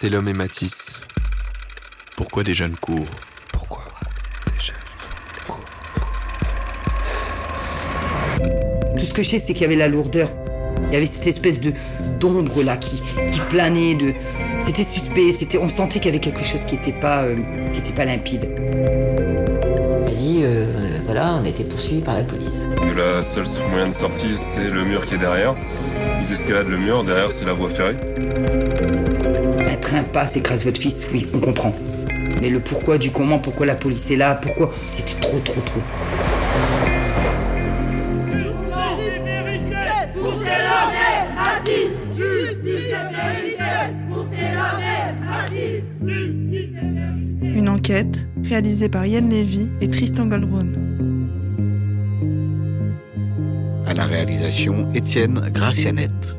Selom et Matisse. Pourquoi des jeunes courent ? Pourquoi des jeunes courent ? Tout ce que je sais, c'est qu'il y avait la lourdeur. Il y avait cette espèce d'ombre là qui planait. C'était suspect. On sentait qu'il y avait quelque chose qui n'était pas limpide. On a dit, voilà, on a été poursuivis par la police. La seule moyen de sortie, c'est le mur qui est derrière. Ils escaladent le mur. Derrière, c'est la voie ferrée. Un train passe, écrase votre fils. Oui, on comprend. Mais le pourquoi du comment, pourquoi la police est là, pourquoi... C'était trop. Une enquête réalisée par Yann Lévy et Tristan Galron. À la réalisation, Étienne Gracianette.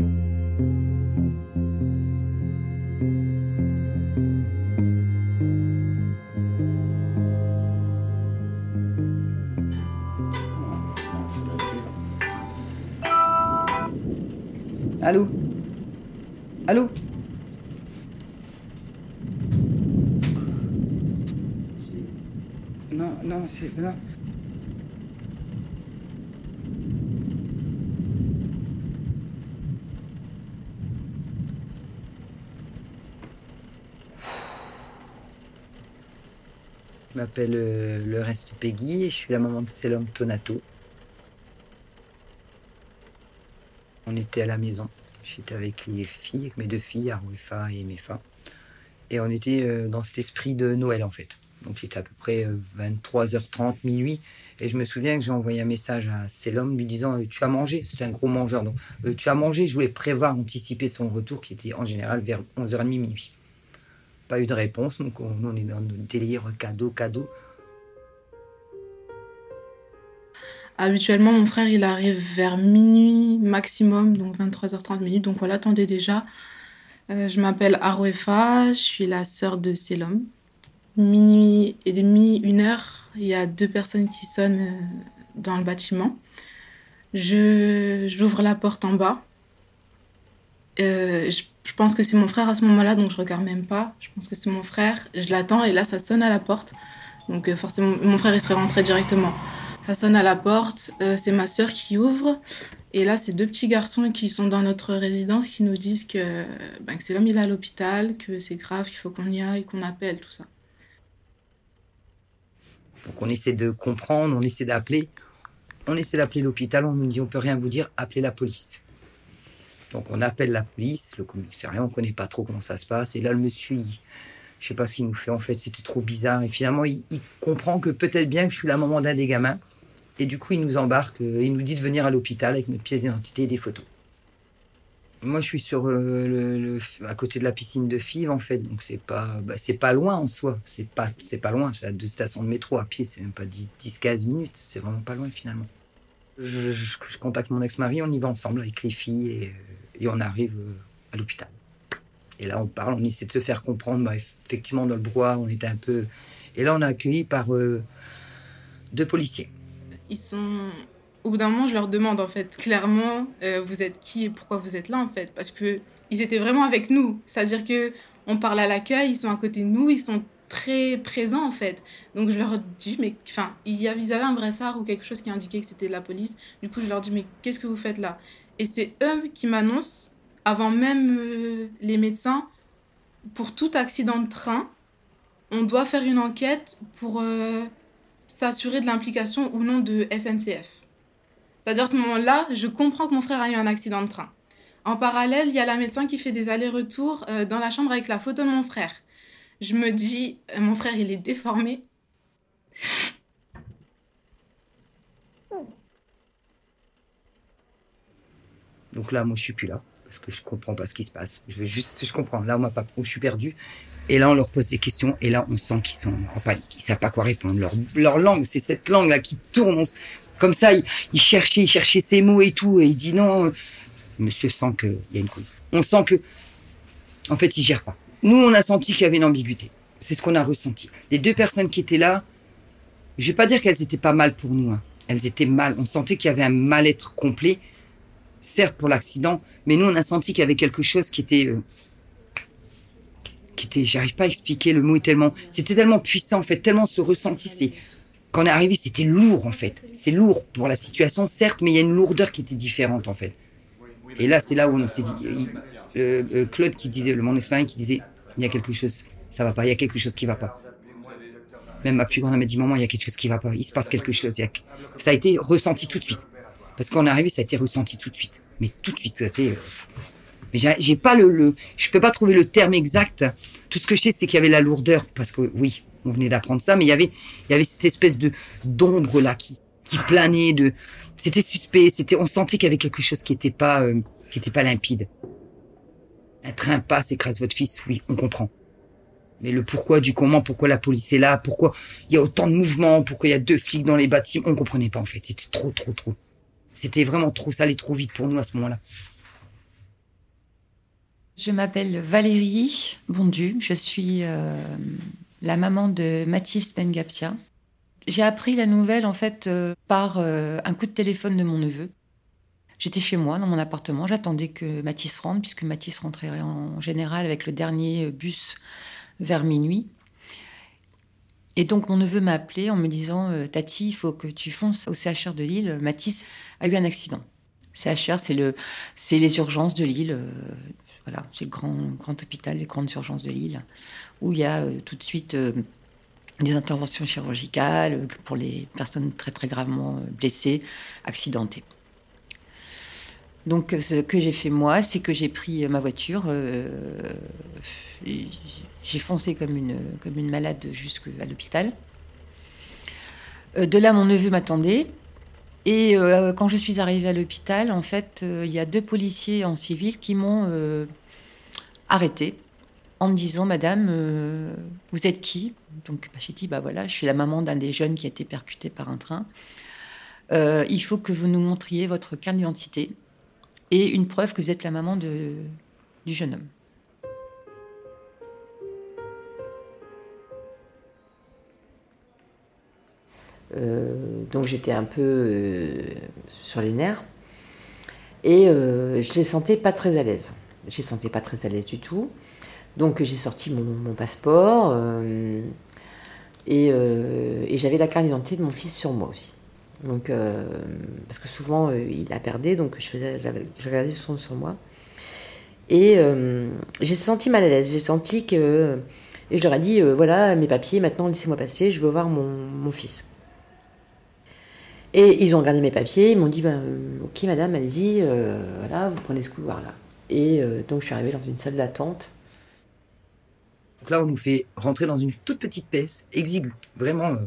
Allô? Non, c'est... Non. Je m'appelle Le Reste Peggy et je suis la maman de Selom Tonato. On était à la maison. J'étais avec les filles, avec mes deux filles, Arwefa et Mefa. Et on était dans cet esprit de Noël, en fait. Donc, il était à peu près 23h30, minuit. Et je me souviens que j'ai envoyé un message à Selom lui disant « Tu as mangé ?» C'était un gros mangeur. Donc, « Tu as mangé ?» Je voulais prévoir, anticiper son retour, qui était en général vers 11h30, minuit. Pas eu de réponse. Donc, on est dans notre délire cadeau. Habituellement, mon frère, il arrive vers minuit maximum, donc 23h30 minutes. Donc voilà, attendez déjà. Je m'appelle Arwefa, je suis la sœur de Selom. Minuit et demi, 1h, il y a 2 personnes qui sonnent dans le bâtiment. J'ouvre la porte en bas. Je pense que c'est mon frère à ce moment-là, donc je regarde même pas. Je pense que c'est mon frère. Je l'attends et là, ça sonne à la porte. Donc forcément, mon frère, il serait rentré directement. Ça sonne à la porte, c'est ma sœur qui ouvre. Et là, c'est 2 petits garçons qui sont dans notre résidence qui nous disent que Selom, il est à l'hôpital, que c'est grave, qu'il faut qu'on y aille, qu'on appelle, tout ça. Donc on essaie de comprendre, on essaie d'appeler. On essaie d'appeler l'hôpital, on nous dit on peut rien vous dire, appelez la police. Donc on appelle la police, le commissariat, on connaît pas trop comment ça se passe. Et là, le monsieur... Je sais pas ce qu'il nous fait, en fait, c'était trop bizarre. Et finalement, il comprend que peut-être bien que je suis la maman d'un des gamins. Et du coup, il nous embarque, il nous dit de venir à l'hôpital avec notre pièce d'identité et des photos. Moi, je suis sur à côté de la piscine de Fives, en fait. Donc, c'est pas loin en soi. C'est pas loin, c'est à 2 stations de métro à pied. C'est même pas 10-15 minutes. C'est vraiment pas loin, finalement. Je contacte mon ex-mari, on y va ensemble avec les filles et on arrive à l'hôpital. Et là, on parle, on essaie de se faire comprendre. Effectivement, dans le brouhaha, on était un peu... Et là, on est accueillis par 2 policiers. Ils sont... Au bout d'un moment, je leur demande, en fait, clairement, vous êtes qui et pourquoi vous êtes là, en fait. Parce qu'ils étaient vraiment avec nous. C'est-à-dire qu'on parle à l'accueil, ils sont à côté de nous, ils sont très présents, en fait. Donc, je leur dis, mais... Enfin, ils avaient un brassard ou quelque chose qui indiquait que c'était de la police. Du coup, je leur dis, mais qu'est-ce que vous faites là ? Et c'est eux qui m'annoncent avant même les médecins, pour tout accident de train, on doit faire une enquête pour s'assurer de l'implication ou non de SNCF. C'est-à-dire à ce moment-là, je comprends que mon frère a eu un accident de train. En parallèle, il y a la médecin qui fait des allers-retours dans la chambre avec la photo de mon frère. Je me dis, mon frère, il est déformé. Donc là, moi, je suis plus là. Parce que je comprends pas ce qui se passe. Je comprends. Là, on m'a pas, je suis perdu. Et là, on leur pose des questions. Et là, on sent qu'ils sont en panique. Ils savent pas quoi répondre. Leur langue, c'est cette langue-là qui tourne. Comme ça, ils cherchaient ces mots et tout. Et il dit non. Monsieur sent qu'il y a une couille. On sent que, en fait, il gère pas. Nous, on a senti qu'il y avait une ambiguïté. C'est ce qu'on a ressenti. Les 2 personnes qui étaient là, je vais pas dire qu'elles étaient pas mal pour nous. Hein. Elles étaient mal. On sentait qu'il y avait un mal-être complet. Certes pour l'accident, mais nous on a senti qu'il y avait quelque chose qui était qui était, j'arrive pas à expliquer, le mot est tellement, c'était tellement puissant en fait, tellement se ressentissait. Quand on est arrivé, c'était lourd en fait. C'est lourd pour la situation, certes, mais il y a une lourdeur qui était différente en fait. Et là, c'est là où on s'est dit, Claude qui disait, le monde espagnol qui disait, il y a quelque chose, ça va pas, il y a quelque chose qui va pas. Même ma plus grande m'a dit, maman, il y a quelque chose qui va pas, il se passe quelque chose. Ça a été ressenti tout de suite. Parce qu'on est arrivé, ça a été ressenti tout de suite. Mais tout de suite, ça a été... Mais j'ai pas je peux pas trouver le terme exact. Tout ce que je sais, c'est qu'il y avait la lourdeur, parce que oui, on venait d'apprendre ça, mais il y avait cette espèce de d'ombre là qui planait, c'était suspect, on sentait qu'il y avait quelque chose qui était pas limpide. Un train passe, écrase votre fils, oui, on comprend. Mais le pourquoi du comment, pourquoi la police est là, pourquoi il y a autant de mouvements, pourquoi il y a 2 flics dans les bâtiments, on comprenait pas en fait. C'était trop. C'était vraiment trop, ça allait trop vite pour nous à ce moment-là. Je m'appelle Valérie Bondu, je suis la maman de Matisse Bengapsia. J'ai appris la nouvelle en fait par un coup de téléphone de mon neveu. J'étais chez moi dans mon appartement, j'attendais que Matisse rentre puisque Matisse rentrait en général avec le dernier bus vers minuit. Et donc mon neveu m'a appelée en me disant « Tati, il faut que tu fonces au CHR de Lille, Matisse a eu un accident ». CHR, c'est les urgences de Lille. Voilà, c'est le grand hôpital, les grandes urgences de Lille, où il y a tout de suite des interventions chirurgicales pour les personnes très, très gravement blessées, accidentées. Donc, ce que j'ai fait, moi, c'est que j'ai pris ma voiture, j'ai foncé comme une malade jusqu'à l'hôpital. De là, mon neveu m'attendait. Et quand je suis arrivée à l'hôpital, en fait, il y a 2 policiers en civil qui m'ont arrêtée en me disant « Madame, vous êtes qui ?» Donc j'ai dit « Bah voilà, je suis la maman d'un des jeunes qui a été percuté par un train. Il faut que vous nous montriez votre carte d'identité et une preuve que vous êtes la maman du jeune homme. » Donc j'étais un peu sur les nerfs et je les sentais pas très à l'aise. Je les sentais pas très à l'aise du tout. Donc j'ai sorti mon passeport et j'avais la carte d'identité de mon fils sur moi aussi. Donc parce que souvent il la perdait, donc je regardais sur moi et j'ai senti mal à l'aise. J'ai senti que et je leur ai dit voilà mes papiers, maintenant laissez-moi passer, je veux voir mon fils. Et ils ont regardé mes papiers, ils m'ont dit « Ok madame, allez-y, voilà, vous prenez ce couloir là. » Et donc je suis arrivée dans une salle d'attente. Donc là on nous fait rentrer dans une toute petite pièce, exiguë, vraiment,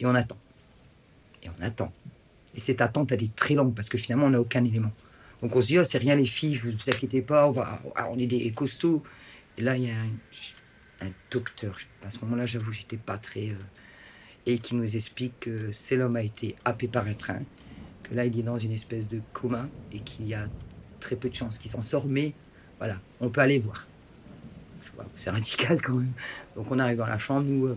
et on attend. Et on attend. Et cette attente elle est très longue parce que finalement on n'a aucun élément. Donc on se dit oh, « c'est rien les filles, vous vous inquiétez pas, on est des costauds. » Et là il y a un docteur, à ce moment-là j'avoue j'étais pas très... et qui nous explique que Selom a été happé par un train, que là il est dans une espèce de coma et qu'il y a très peu de chances qu'il s'en sort, mais voilà, on peut aller voir. Je vois, c'est radical quand même. Donc on arrive dans la chambre, nous,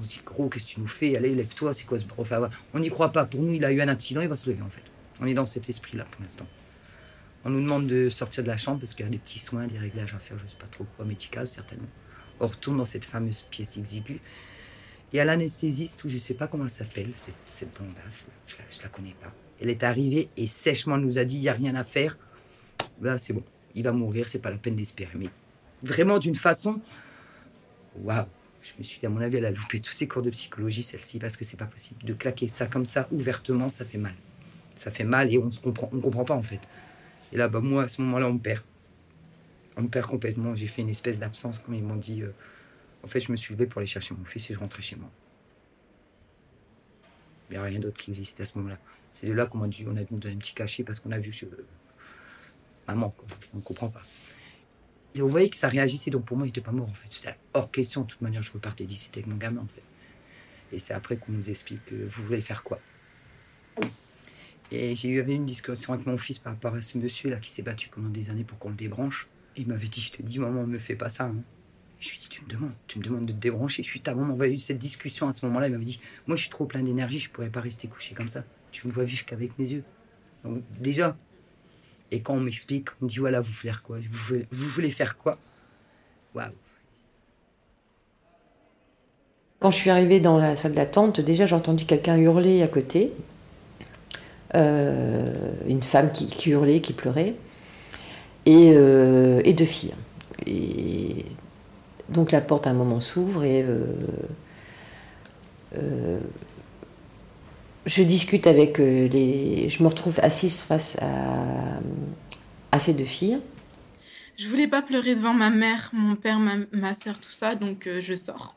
on se dit gros, qu'est-ce que tu nous fais? Allez, lève-toi, c'est quoi ce bref? On n'y croit pas, pour nous il a eu un accident, il va se lever en fait. On est dans cet esprit-là pour l'instant. On nous demande de sortir de la chambre parce qu'il y a des petits soins, des réglages à faire, je ne sais pas trop quoi, médical certainement. On retourne dans cette fameuse pièce exiguë. Il y a l'anesthésiste, ou je ne sais pas comment elle s'appelle, cette blondasse, je la connais pas. Elle est arrivée et sèchement nous a dit, il n'y a rien à faire. Là, c'est bon, il va mourir, c'est pas la peine d'espérer. Mais vraiment d'une façon, waouh, je me suis dit, à mon avis, elle a loupé tous ses cours de psychologie, celle-ci, parce que c'est pas possible. De claquer ça comme ça, ouvertement, ça fait mal. Ça fait mal et on comprend pas, en fait. Et là, bah, moi, à ce moment-là, on me perd. On me perd complètement. J'ai fait une espèce d'absence, comme ils m'ont dit... En fait, je me suis levé pour aller chercher mon fils et je rentrais chez moi. Il n'y a rien d'autre qui existait à ce moment-là. C'est de là qu'on m'a dit, on a dû me donner un petit cachet parce qu'on a vu que maman, quoi. On ne comprend pas. Et on voyait que ça réagissait, donc pour moi, il n'était pas mort en fait. C'était hors question, de toute manière, je repartais d'ici avec mon gamin en fait. Et c'est après qu'on nous explique que vous voulez faire quoi. Et j'ai eu une discussion avec mon fils par rapport à ce monsieur-là qui s'est battu pendant des années pour qu'on le débranche. Et il m'avait dit, je te dis, maman, ne me fais pas ça. Hein. Je lui ai dit, tu me demandes de te débrancher. Je suis ta maman. On avait eu cette discussion à ce moment-là. Il m'avait dit, moi, je suis trop plein d'énergie. Je ne pourrais pas rester couché comme ça. Tu me vois vivre qu'avec mes yeux. Donc, déjà. Et quand on m'explique, on me dit, voilà, vous voulez faire quoi ? Waouh. Quand je suis arrivée dans la salle d'attente, déjà j'ai entendu quelqu'un hurler à côté. Une femme qui hurlait, qui pleurait. Et deux filles. Et donc la porte à un moment s'ouvre et je discute avec les... Je me retrouve assise face à ces deux filles. Je voulais pas pleurer devant ma mère, mon père, ma soeur, tout ça, donc je sors.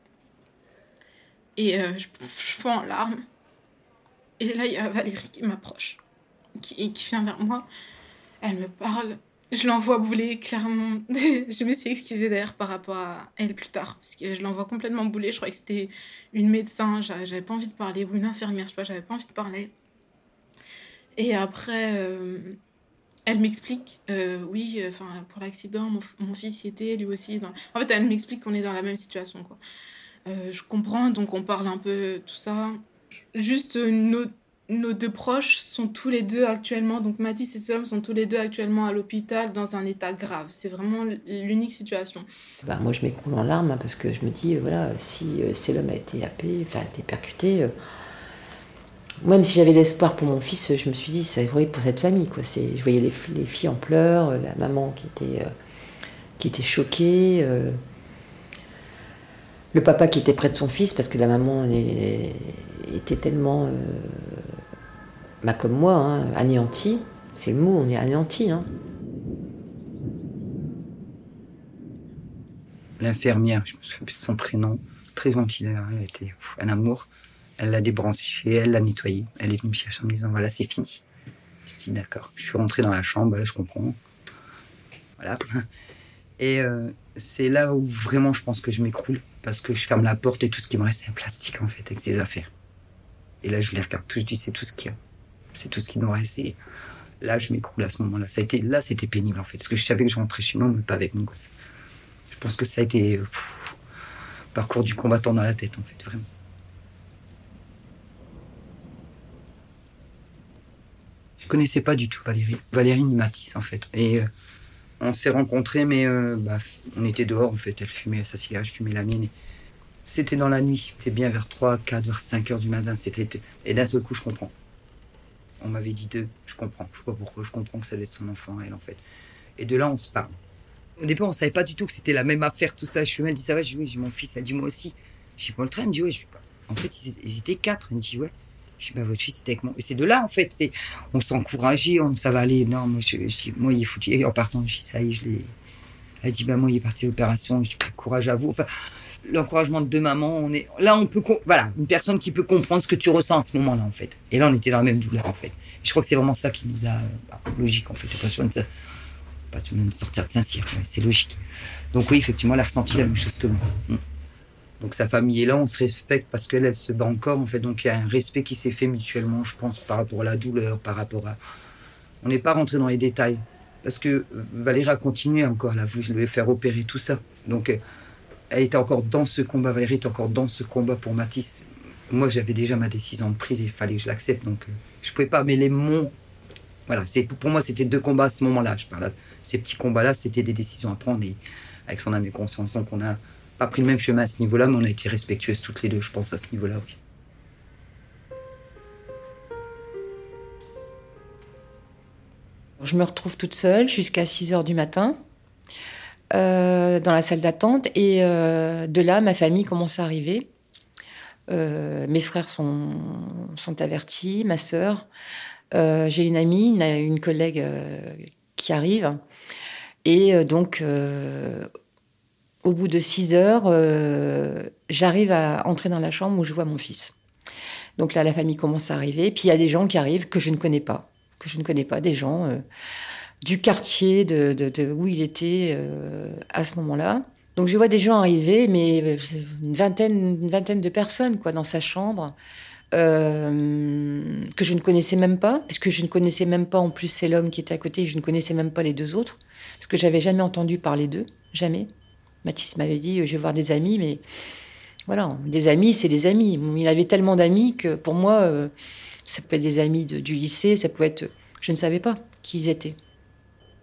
Et je fonds en larmes. Et là, il y a Valérie qui m'approche, qui vient vers moi. Elle me parle. Je l'envoie bouler, clairement. Je me suis excusée d'ailleurs par rapport à elle plus tard, parce que je l'envoie complètement bouler. Je croyais que c'était une médecin, j'avais pas envie de parler, ou une infirmière, je sais pas, j'avais pas envie de parler. Et après, elle m'explique, oui, pour l'accident, mon fils y était, lui aussi. En fait, elle m'explique qu'on est dans la même situation, quoi. Je comprends, donc on parle un peu tout ça. Juste nos deux proches sont tous les deux actuellement, donc Matisse et Selom sont tous les deux actuellement à l'hôpital dans un état grave. C'est vraiment l'unique situation. Bah, moi, je m'écoule en larmes parce que je me dis, voilà, si Selom a été happé, enfin, a été percuté, même si j'avais l'espoir pour mon fils, je me suis dit, c'est vrai pour cette famille, quoi. Je voyais les filles en pleurs, la maman qui était choquée. Le papa qui était près de son fils, parce que la maman était tellement, comme moi, hein, anéantie. C'est le mot, on est anéanti. Hein. L'infirmière, je me souviens plus de son prénom, très gentille, hein, elle était un amour. Elle l'a débranchée, elle l'a nettoyée. Elle est venue me chercher en me disant, voilà, c'est fini. Je dis, d'accord. Je suis rentrée dans la chambre, là, je comprends. Voilà. Et c'est là où vraiment je pense que je m'écroule. Parce que je ferme la porte et tout ce qui me reste, c'est un plastique, en fait, avec ses affaires. Et là, je les regarde tous, je dis, c'est tout ce qu'il y a. C'est tout ce qui nous reste. Et là, je m'écroule à ce moment-là. Là, c'était pénible, en fait. Parce que je savais que je rentrais chez moi, mais pas avec mon gosse. Je pense que ça a été parcours du combattant dans la tête, en fait, vraiment. Je connaissais pas du tout Valérie. Valérie ni Matisse, en fait. Et... on s'est rencontrés, mais on était dehors, en fait. Elle fumait sa cigarette, je fumais la mienne. Et... c'était dans la nuit. C'était bien vers 3, 4, vers 5 heures du matin. Et d'un seul coup, je comprends. On m'avait dit 2, je comprends. Je sais pas pourquoi, je comprends que ça doit être son enfant, elle, en fait. Et de là, on se parle. Au départ, on savait pas du tout que c'était la même affaire, tout ça. Je suis mal, elle dit, ça va, je dis, oui, j'ai mon fils. Elle dit, moi aussi. Je dis, bon, le train, elle me dit, ouais, je suis pas. En fait, ils étaient 4. Elle me dit, ouais. Je dis, bah, votre fils était avec moi. Et c'est de là, en fait, on s'encourageait, ça va aller. Non, moi, moi, il est foutu. Et en partant, je dis, ça y est, je l'ai. Elle dit, bah, moi, il est parti d'opération. Je dis, courage à vous. Enfin, l'encouragement de deux mamans, là, on peut, voilà, une personne qui peut comprendre ce que tu ressens à ce moment-là, en fait. Et là, on était dans la même douleur, en fait. Et je crois que c'est vraiment ça qui nous a, logique, en fait. Pas besoin de sortir de Saint-Cyr, ouais, c'est logique. Donc oui, effectivement, elle a ressenti la même chose que moi. Donc sa famille est là, on se respecte parce qu'elle se bat encore, en fait. Donc il y a un respect qui s'est fait mutuellement, je pense, par rapport à la douleur, par rapport à... On n'est pas rentré dans les détails, parce que Valérie a continué encore, elle a voulu le faire opérer, tout ça. Donc elle était encore dans ce combat, Valérie était encore dans ce combat pour Matisse. Moi, j'avais déjà ma décision de prise et il fallait que je l'accepte, donc je ne pouvais pas mêler mon... Voilà, pour moi, c'était deux combats à ce moment-là. Ces petits combats-là, c'était des décisions à prendre, et avec son âme et conscience, donc on a... pas pris le même chemin à ce niveau-là, mais on a été respectueuses toutes les deux, je pense, à ce niveau-là, oui. Je me retrouve toute seule jusqu'à 6h du matin, dans la salle d'attente, et de là, ma famille commence à arriver. Mes frères sont avertis, ma sœur. J'ai une amie, une collègue qui arrive, et donc... au bout de 6 heures, j'arrive à entrer dans la chambre où je vois mon fils. Donc là, la famille commence à arriver. Puis il y a des gens qui arrivent que je ne connais pas. Des gens du quartier de où il était à ce moment-là. Donc je vois des gens arriver, mais une vingtaine de personnes, quoi, dans sa chambre, que je ne connaissais même pas. Parce que je ne connaissais même pas, en plus, c'est l'homme qui était à côté. Je ne connaissais même pas les deux autres. Parce que j'avais jamais entendu parler d'eux. Jamais. Matisse m'avait dit, je vais voir des amis, mais voilà, des amis, c'est des amis. Il avait tellement d'amis que pour moi, ça pouvait être des amis du lycée, ça pouvait être... Je ne savais pas qui ils étaient.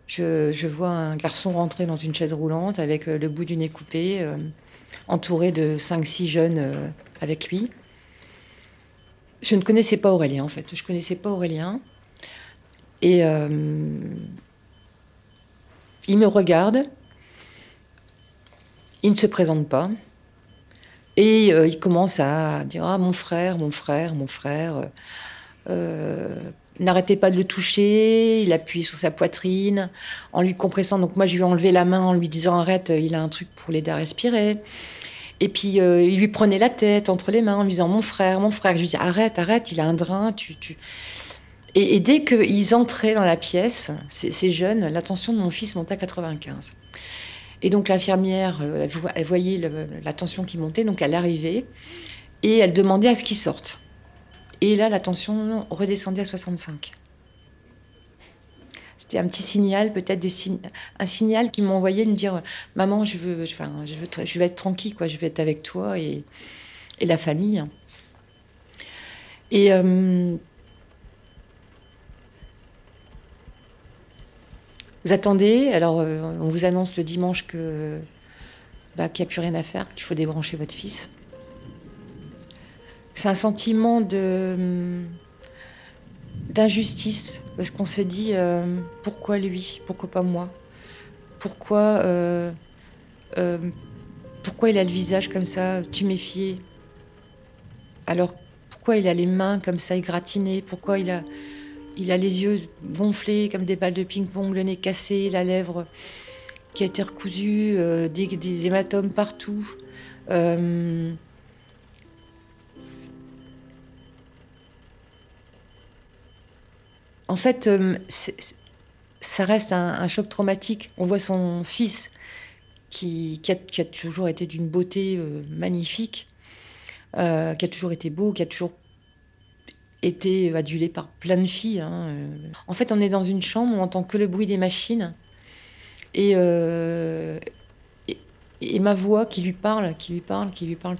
Je vois un garçon rentrer dans une chaise roulante avec le bout du nez coupé, entouré de 5-6 jeunes avec lui. Je ne connaissais pas Aurélien, en fait. Je connaissais pas Aurélien. Et il me regarde. Il ne se présente pas. Et il commence à dire « Ah, mon frère, mon frère, mon frère. » N'arrêtait pas de le toucher, il appuyait sur sa poitrine, en lui compressant. Donc moi, je lui ai enlevé la main en lui disant « Arrête, il a un truc pour l'aider à respirer. » Et puis, il lui prenait la tête entre les mains en lui disant « Mon frère, mon frère. » Je lui disais « Arrête, arrête, il a un drain. » Et dès qu'ils entraient dans la pièce, ces jeunes, l'attention de mon fils montait à 95. Et donc l'infirmière, elle voyait la tension qui montait, donc elle arrivait et elle demandait à ce qu'ils sortent. Et là, la tension redescendait à 65. C'était un petit signal, peut-être un signal qui m'envoyait me dire « Maman, je veux être tranquille, quoi. Je veux être avec toi et la famille. » Et vous attendez, alors on vous annonce le dimanche qu'il n'y a plus rien à faire, qu'il faut débrancher votre fils. C'est un sentiment d'injustice, parce qu'on se dit pourquoi lui, pourquoi pas moi, pourquoi il a le visage comme ça, tuméfié, alors pourquoi il a les mains comme ça égratignées, pourquoi il a les yeux gonflés comme des balles de ping-pong, le nez cassé, la lèvre qui a été recousue, des hématomes partout. En fait, ça reste un choc traumatique. On voit son fils qui a toujours été d'une beauté magnifique, qui a toujours été beau, qui a toujours été adulé par plein de filles. Hein. En fait, on est dans une chambre où on n'entend que le bruit des machines et ma voix qui lui parle tout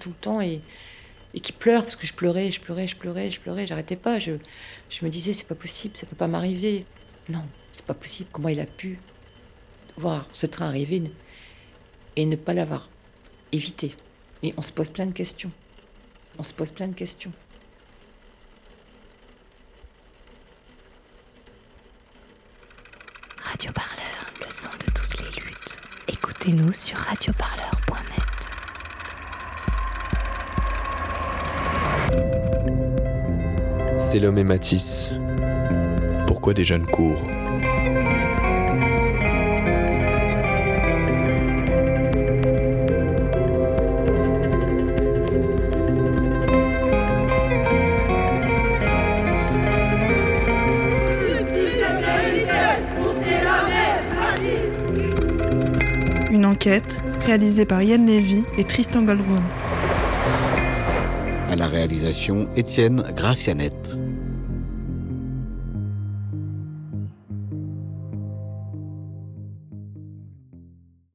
le temps et qui pleure, parce que je pleurais, j'arrêtais pas. Je me disais, c'est pas possible, ça peut pas m'arriver. Non, c'est pas possible. Comment il a pu voir ce train arriver et ne pas l'avoir évité? Et on se pose plein de questions. Radio Parleur, le son de toutes les luttes. Écoutez-nous sur radioparleur.net. Selom et Matisse. Pourquoi des jeunes courent ? Une enquête réalisée par Yann Lévy et Tristan Galron. À la réalisation, Étienne Gracianette.